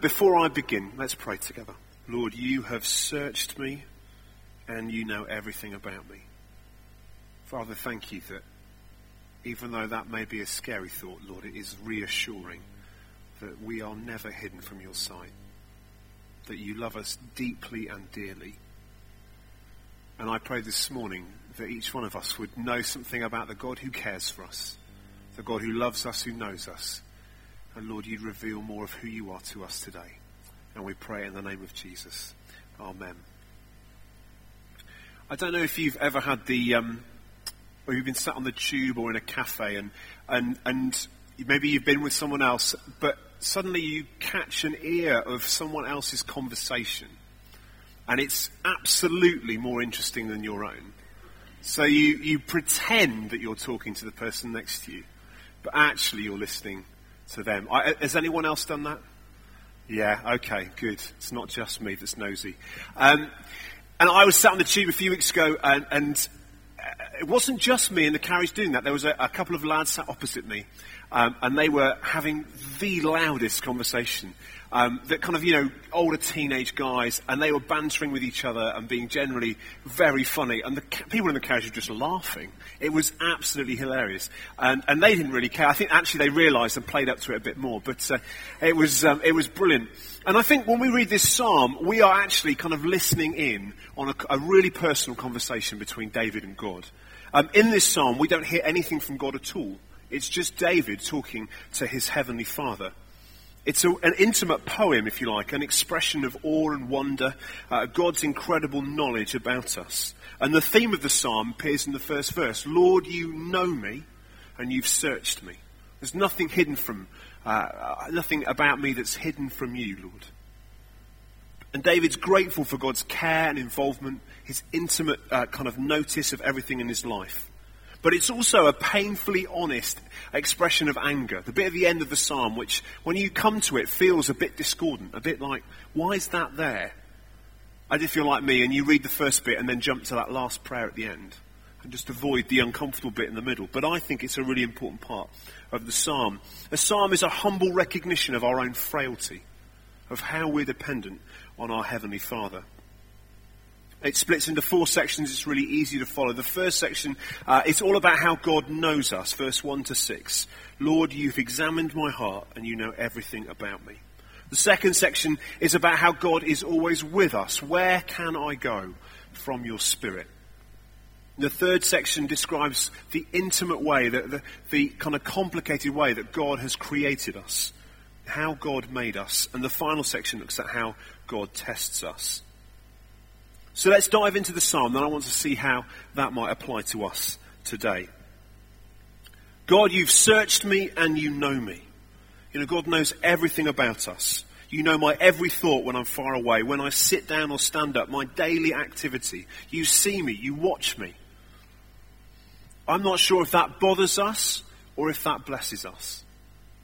Before I begin, let's pray together. Lord, you have searched me and you know everything about me. Father, thank you that even though that may be a scary thought, Lord, it is reassuring that we are never hidden from your sight, that you love us deeply and dearly. And I pray this morning that each one of us would know something about the God who cares for us, the God who loves us, who knows us. And Lord, you'd reveal more of who you are to us today. And we pray in the name of Jesus. Amen. I don't know if you've ever had or you've been sat on the tube or in a cafe and maybe you've been with someone else, but suddenly you catch an ear of someone else's conversation. And it's absolutely more interesting than your own. So you pretend that you're talking to the person next to you, but actually you're listening to them. Has anyone else done that? Yeah, okay, good. It's not just me that's nosy. And I was sat on the tube a few weeks ago, and it wasn't just me in the carriage doing that. There was a couple of lads sat opposite me, and they were having the loudest conversation. That kind of, older teenage guys, and they were bantering with each other and being generally very funny. And the people in the carriage were just laughing. It was absolutely hilarious. And they didn't really care. I think actually they realised and played up to it a bit more. But it was brilliant. And I think when we read this psalm, we are actually kind of listening in on a really personal conversation between David and God. In this psalm, we don't hear anything from God at all. It's just David talking to his heavenly Father. It's an intimate poem, if you like, an expression of awe and wonder, God's incredible knowledge about us. And the theme of the psalm appears in the first verse. Lord, you know me, and you've searched me. There's nothing hidden nothing about me that's hidden from you, Lord. And David's grateful for God's care and involvement, his intimate kind of notice of everything in his life. But it's also a painfully honest expression of anger. The bit at the end of the psalm, which when you come to it feels a bit discordant, a bit like, why is that there? And if you're like me and you read the first bit and then jump to that last prayer at the end and just avoid the uncomfortable bit in the middle. But I think it's a really important part of the psalm. A psalm is a humble recognition of our own frailty, of how we're dependent on our Heavenly Father. It splits into four sections. It's really easy to follow. The first section, it's all about how God knows us, verse 1-6. Lord, you've examined my heart and you know everything about me. The second section is about how God is always with us. Where can I go from your spirit? The third section describes the intimate way, the kind of complicated way that God has created us, how God made us. And the final section looks at how God tests us. So let's dive into the psalm, and I want to see how that might apply to us today. God, you've searched me and you know me. God knows everything about us. You know my every thought when I'm far away, when I sit down or stand up, my daily activity. You see me, you watch me. I'm not sure if that bothers us or if that blesses us.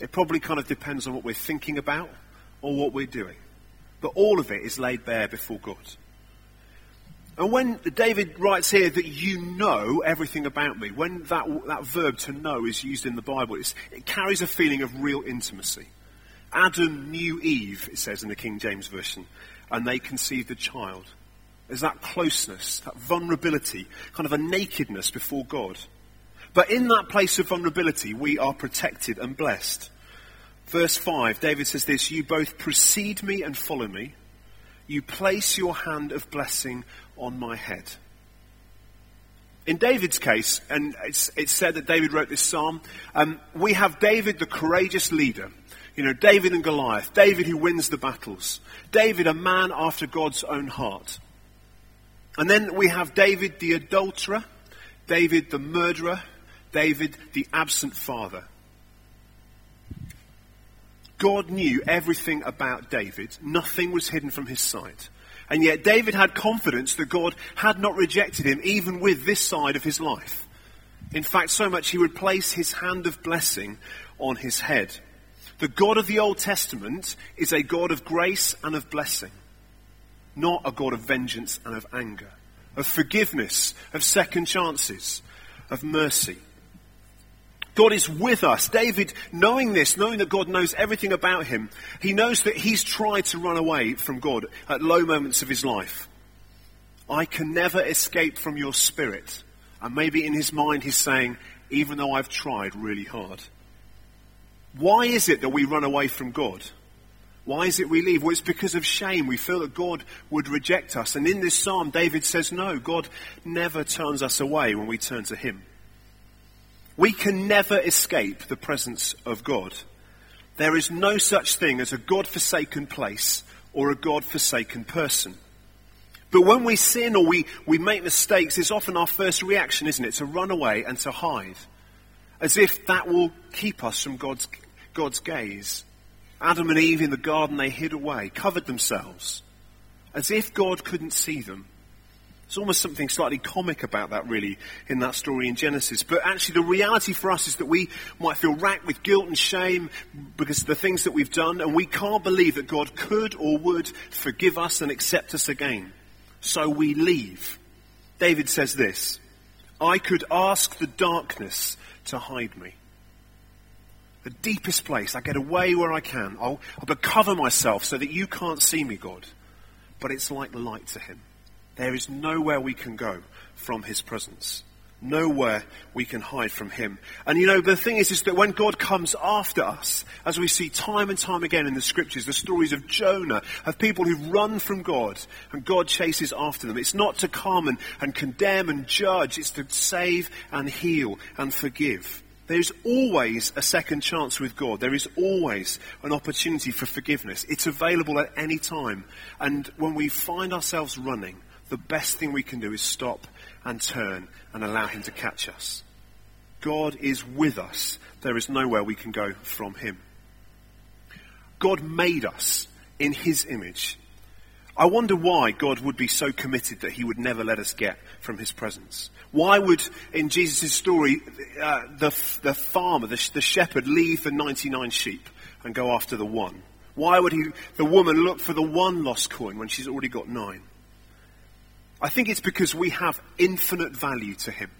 It probably kind of depends on what we're thinking about or what we're doing. But all of it is laid bare before God. And when David writes here that you know everything about me, when that verb to know is used in the Bible, it carries a feeling of real intimacy. Adam knew Eve, it says in the King James Version, and they conceived a child. There's that closeness, that vulnerability, kind of a nakedness before God. But in that place of vulnerability, we are protected and blessed. Verse 5, David says this, you both precede me and follow me. You place your hand of blessing on my head. In David's case, and it's said that David wrote this psalm, we have David, the courageous leader. David and Goliath. David who wins the battles. David, a man after God's own heart. And then we have David, the adulterer. David, the murderer. David, the absent father. God knew everything about David. Nothing was hidden from his sight. And yet David had confidence that God had not rejected him, even with this side of his life. In fact, so much he would place his hand of blessing on his head. The God of the Old Testament is a God of grace and of blessing, not a God of vengeance and of anger, of forgiveness, of second chances, of mercy. God is with us. David, knowing this, knowing that God knows everything about him, he knows that he's tried to run away from God at low moments of his life. I can never escape from your spirit. And maybe in his mind he's saying, even though I've tried really hard. Why is it that we run away from God? Why is it we leave? Well, it's because of shame. We feel that God would reject us. And in this psalm, David says, no, God never turns us away when we turn to him. We can never escape the presence of God. There is no such thing as a God-forsaken place or a God-forsaken person. But when we sin or we make mistakes, it's often our first reaction, isn't it? To run away and to hide. As if that will keep us from God's gaze. Adam and Eve in the garden, they hid away, covered themselves. As if God couldn't see them. There's almost something slightly comic about that, really, in that story in Genesis. But actually the reality for us is that we might feel racked with guilt and shame because of the things that we've done. And we can't believe that God could or would forgive us and accept us again. So we leave. David says this, I could ask the darkness to hide me. The deepest place, I get away where I can. I'll cover myself so that you can't see me, God. But it's like light to him. There is nowhere we can go from his presence. Nowhere we can hide from him. And you know, the thing is that when God comes after us, as we see time and time again in the scriptures, the stories of Jonah, of people who've run from God, and God chases after them. It's not to come and condemn and judge, it's to save and heal and forgive. There is always a second chance with God. There is always an opportunity for forgiveness. It's available at any time. And when we find ourselves running, the best thing we can do is stop and turn and allow him to catch us. God is with us. There is nowhere we can go from him. God made us in his image. I wonder why God would be so committed that he would never let us get from his presence. Why would, in Jesus' story, the farmer, the shepherd, leave the 99 sheep and go after the one? Why would the woman look for the one lost coin when she's already got 9? I think it's because we have infinite value to him.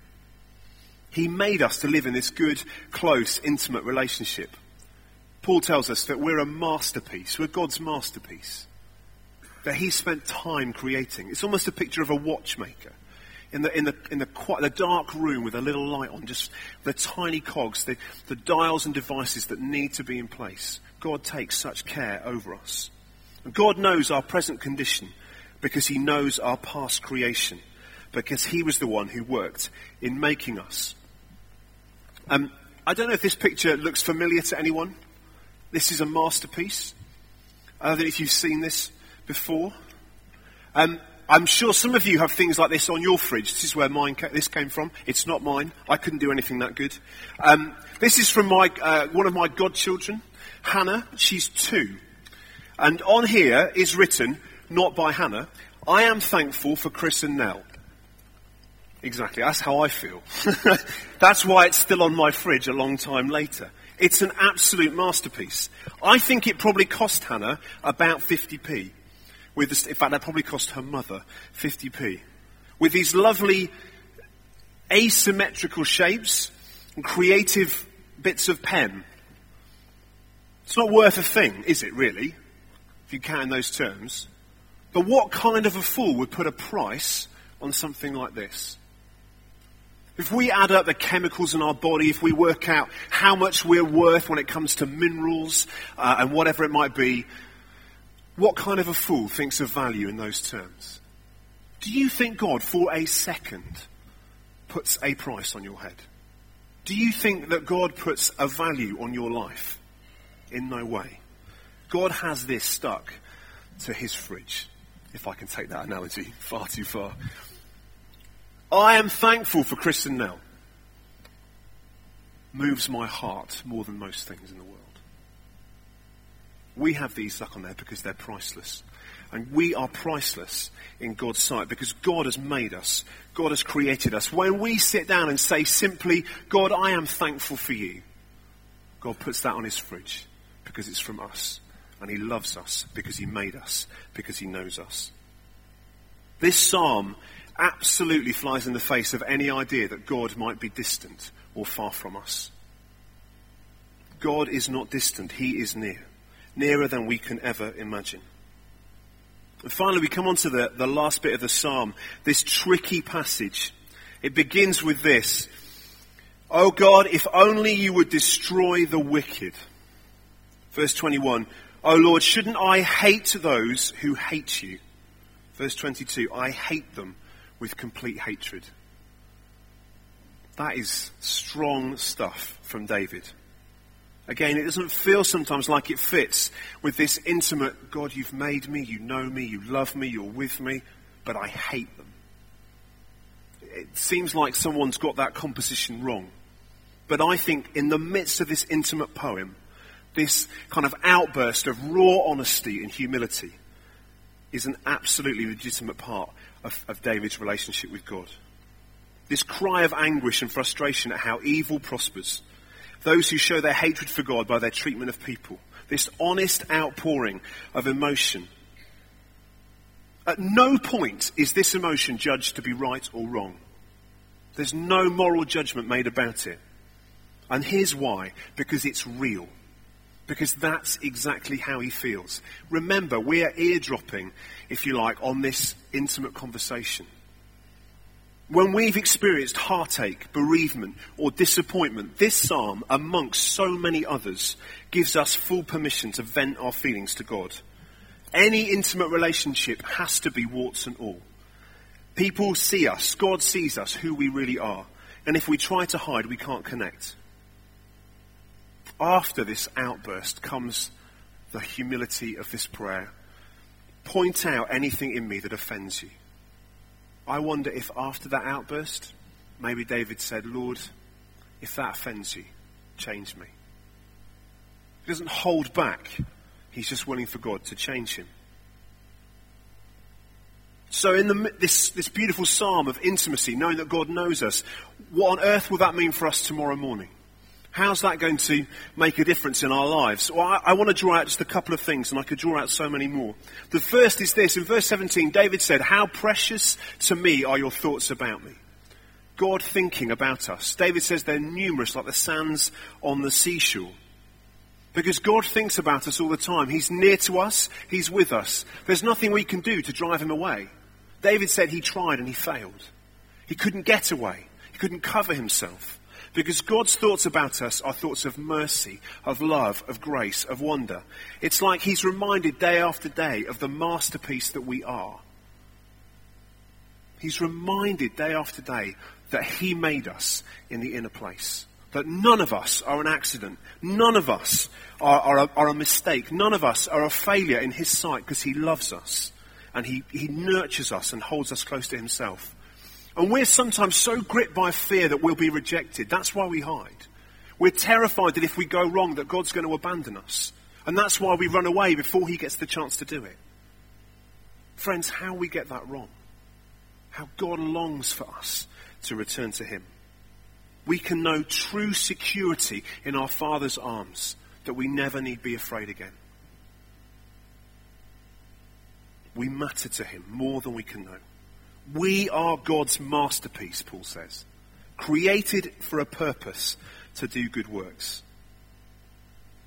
He made us to live in this good, close, intimate relationship. Paul tells us that we're a masterpiece. We're God's masterpiece. That he spent time creating. It's almost a picture of a watchmaker in the dark room with a little light on, just the tiny cogs, the dials and devices that need to be in place. God takes such care over us. And God knows our present condition, because he knows our past creation, because he was the one who worked in making us. I don't know if this picture looks familiar to anyone. This is a masterpiece. I don't know if you've seen this before. I'm sure some of you have things like this on your fridge. This is where this came from. It's not mine. I couldn't do anything that good. This is from one of my godchildren, Hannah. She's 2. And on here is written, not by Hannah, I am thankful for Kristen Nell. Exactly, that's how I feel. That's why it's still on my fridge a long time later. It's an absolute masterpiece. I think it probably cost Hannah about 50p. In fact, that probably cost her mother 50p. With these lovely asymmetrical shapes and creative bits of pen. It's not worth a thing, is it really? If you count in those terms. But what kind of a fool would put a price on something like this? If we add up the chemicals in our body, if we work out how much we're worth when it comes to minerals and whatever it might be, what kind of a fool thinks of value in those terms? Do you think God, for a second, puts a price on your head? Do you think that God puts a value on your life? In no way. God has this stuck to his fridge. If I can take that analogy far too far. I am thankful for Kristen Nell. Moves my heart more than most things in the world. We have these stuck on there because they're priceless. And we are priceless in God's sight because God has made us. God has created us. When we sit down and say simply, God, I am thankful for you, God puts that on his fridge because it's from us. And he loves us because he made us, because he knows us. This psalm absolutely flies in the face of any idea that God might be distant or far from us. God is not distant. He is near, nearer than we can ever imagine. And finally, we come on to the last bit of the psalm, this tricky passage. It begins with this. Oh God, if only you would destroy the wicked. Verse 21, oh Lord, shouldn't I hate those who hate you? Verse 22, I hate them with complete hatred. That is strong stuff from David. Again, it doesn't feel sometimes like it fits with this intimate, God, you've made me, you know me, you love me, you're with me, but I hate them. It seems like someone's got that composition wrong. But I think in the midst of this intimate poem, this kind of outburst of raw honesty and humility is an absolutely legitimate part of David's relationship with God. This cry of anguish and frustration at how evil prospers, those who show their hatred for God by their treatment of people, this honest outpouring of emotion. At no point is this emotion judged to be right or wrong. There's no moral judgment made about it. And here's why, because it's real. Because that's exactly how he feels. Remember, we are eardropping, if you like, on this intimate conversation. When we've experienced heartache, bereavement, or disappointment, this psalm, amongst so many others, gives us full permission to vent our feelings to God. Any intimate relationship has to be warts and all. People see us, God sees us, who we really are. And if we try to hide, we can't connect. After this outburst comes the humility of this prayer. Point out anything in me that offends you. I wonder if after that outburst, maybe David said, Lord, if that offends you, change me. He doesn't hold back. He's just willing for God to change him. So in this beautiful psalm of intimacy, knowing that God knows us, what on earth will that mean for us tomorrow morning? How's that going to make a difference in our lives? Well, I want to draw out just a couple of things, and I could draw out so many more. The first is this. In verse 17, David said, how precious to me are your thoughts about me. God thinking about us. David says they're numerous, like the sands on the seashore. Because God thinks about us all the time. He's near to us. He's with us. There's nothing we can do to drive him away. David said he tried and he failed. He couldn't get away. He couldn't cover himself. Because God's thoughts about us are thoughts of mercy, of love, of grace, of wonder. It's like he's reminded day after day of the masterpiece that we are. He's reminded day after day that he made us in the inner place. That none of us are an accident. None of us are a mistake. None of us are a failure in his sight because he loves us. And he nurtures us and holds us close to himself. And we're sometimes so gripped by fear that we'll be rejected. That's why we hide. We're terrified that if we go wrong, that God's going to abandon us. And that's why we run away before he gets the chance to do it. Friends, how we get that wrong, how God longs for us to return to him. We can know true security in our Father's arms, that we never need be afraid again. We matter to him more than we can know. We are God's masterpiece, Paul says, created for a purpose to do good works.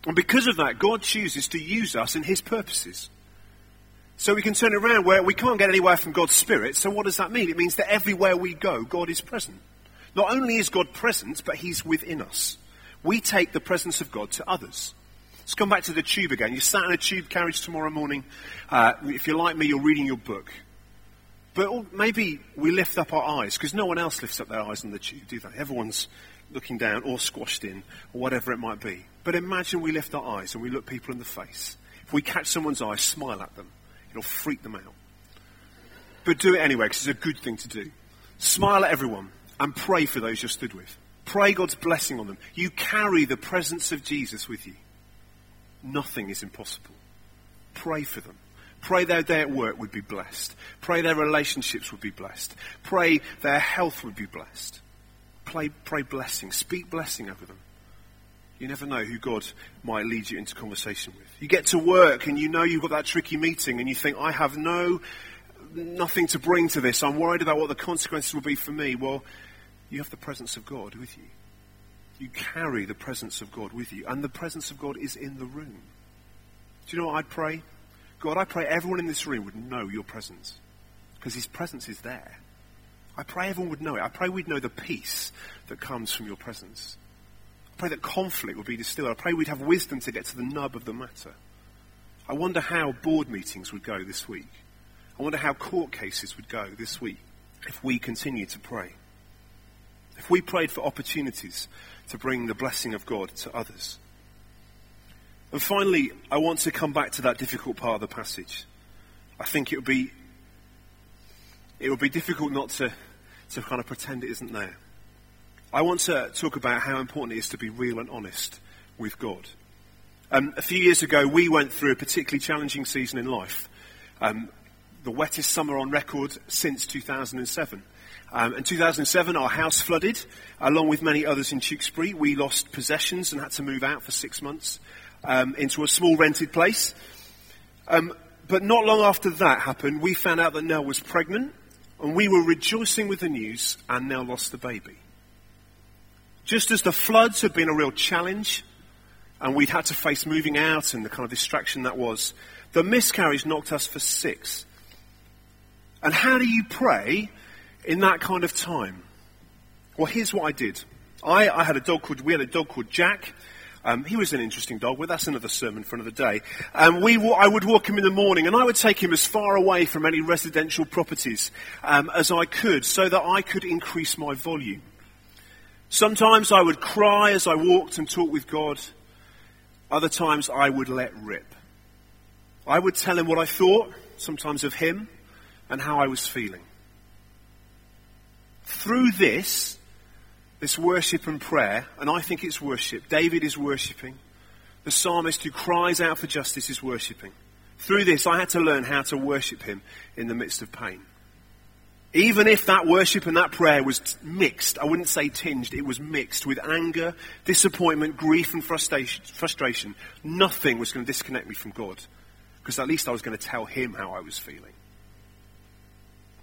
And because of that, God chooses to use us in his purposes. So we can turn around where we can't get anywhere from God's Spirit. So what does that mean? It means that everywhere we go, God is present. Not only is God present, but he's within us. We take the presence of God to others. Let's come back to the tube again. You sat in a tube carriage tomorrow morning. If you're like me, you're reading your book. But maybe we lift up our eyes, because no one else lifts up their eyes on the tube, do they? Everyone's looking down or squashed in or whatever it might be. But imagine we lift our eyes and we look people in the face. If we catch someone's eye, smile at them. It'll freak them out. But do it anyway, because it's a good thing to do. Smile at everyone and pray for those you're stood with. Pray God's blessing on them. You carry the presence of Jesus with you. Nothing is impossible. Pray for them. Pray their day at work would be blessed. Pray their relationships would be blessed. Pray their health would be blessed. Pray blessing. Speak blessing over them. You never know who God might lead you into conversation with. You get to work and you know you've got that tricky meeting and you think, I have nothing to bring to this. I'm worried about what the consequences will be for me. Well, you have the presence of God with you. you carry the presence of God with you, and the presence of God is in the room. Do you know what I'd pray? God, I pray everyone in this room would know your presence, because his presence is there. I pray everyone would know it. I pray we'd know the peace that comes from your presence. I pray that conflict would be distilled. I pray we'd have wisdom to get to the nub of the matter. I wonder how board meetings would go this week. I wonder how court cases would go this week if we continue to pray. If we prayed for opportunities to bring the blessing of God to others. And finally, I want to come back to that difficult part of the passage. I think it would be difficult not to kind of pretend it isn't there. I want to talk about how important it is to be real and honest with God. A few years ago, we went through a particularly challenging season in life. The wettest summer on record since 2007. In 2007, our house flooded, along with many others in Tewkesbury. We lost possessions and had to move out for 6 months into a small rented place. But not long after that happened, we found out that Nell was pregnant, and we were rejoicing with the news, and Nell lost the baby. Just as the floods had been a real challenge, and we'd had to face moving out and the kind of distraction that was, the miscarriage knocked us for 6. And how do you pray in that kind of time? Well, here's what I did. We had a dog called Jack. He was an interesting dog, but that's another sermon for another day. I would walk him in the morning, and I would take him as far away from any residential properties as I could, so that I could increase my volume. Sometimes I would cry as I walked and talked with God. Other times I would let rip. I would tell him what I thought, sometimes of him, and how I was feeling. Through this worship and prayer, and I think it's worship, David is worshipping, the psalmist who cries out for justice is worshipping. Through this, I had to learn how to worship him in the midst of pain. Even if that worship and that prayer was mixed, I wouldn't say tinged, it was mixed with anger, disappointment, grief and frustration. Nothing was going to disconnect me from God, because at least I was going to tell him how I was feeling.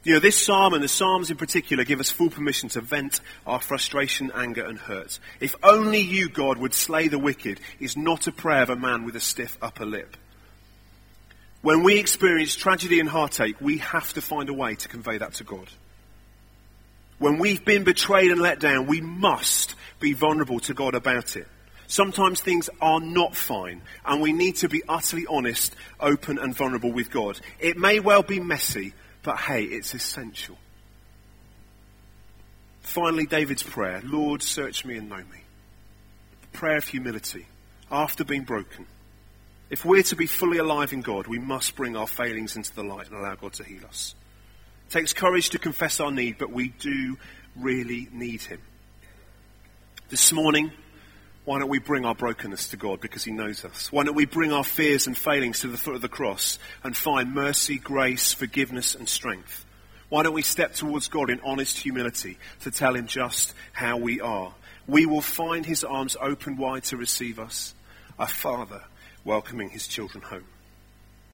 You know, this psalm and the psalms in particular give us full permission to vent our frustration, anger and hurt. If only you, God, would slay the wicked is not a prayer of a man with a stiff upper lip. When we experience tragedy and heartache, we have to find a way to convey that to God. When we've been betrayed and let down, we must be vulnerable to God about it. Sometimes things are not fine, and we need to be utterly honest, open and vulnerable with God. It may well be messy, but hey, it's essential. Finally, David's prayer, Lord, search me and know me. The prayer of humility, after being broken. If we're to be fully alive in God, we must bring our failings into the light and allow God to heal us. It takes courage to confess our need, but we do really need him. This morning, why don't we bring our brokenness to God, because he knows us? Why don't we bring our fears and failings to the foot of the cross and find mercy, grace, forgiveness and strength? Why don't we step towards God in honest humility to tell him just how we are? We will find his arms open wide to receive us, a father welcoming his children home.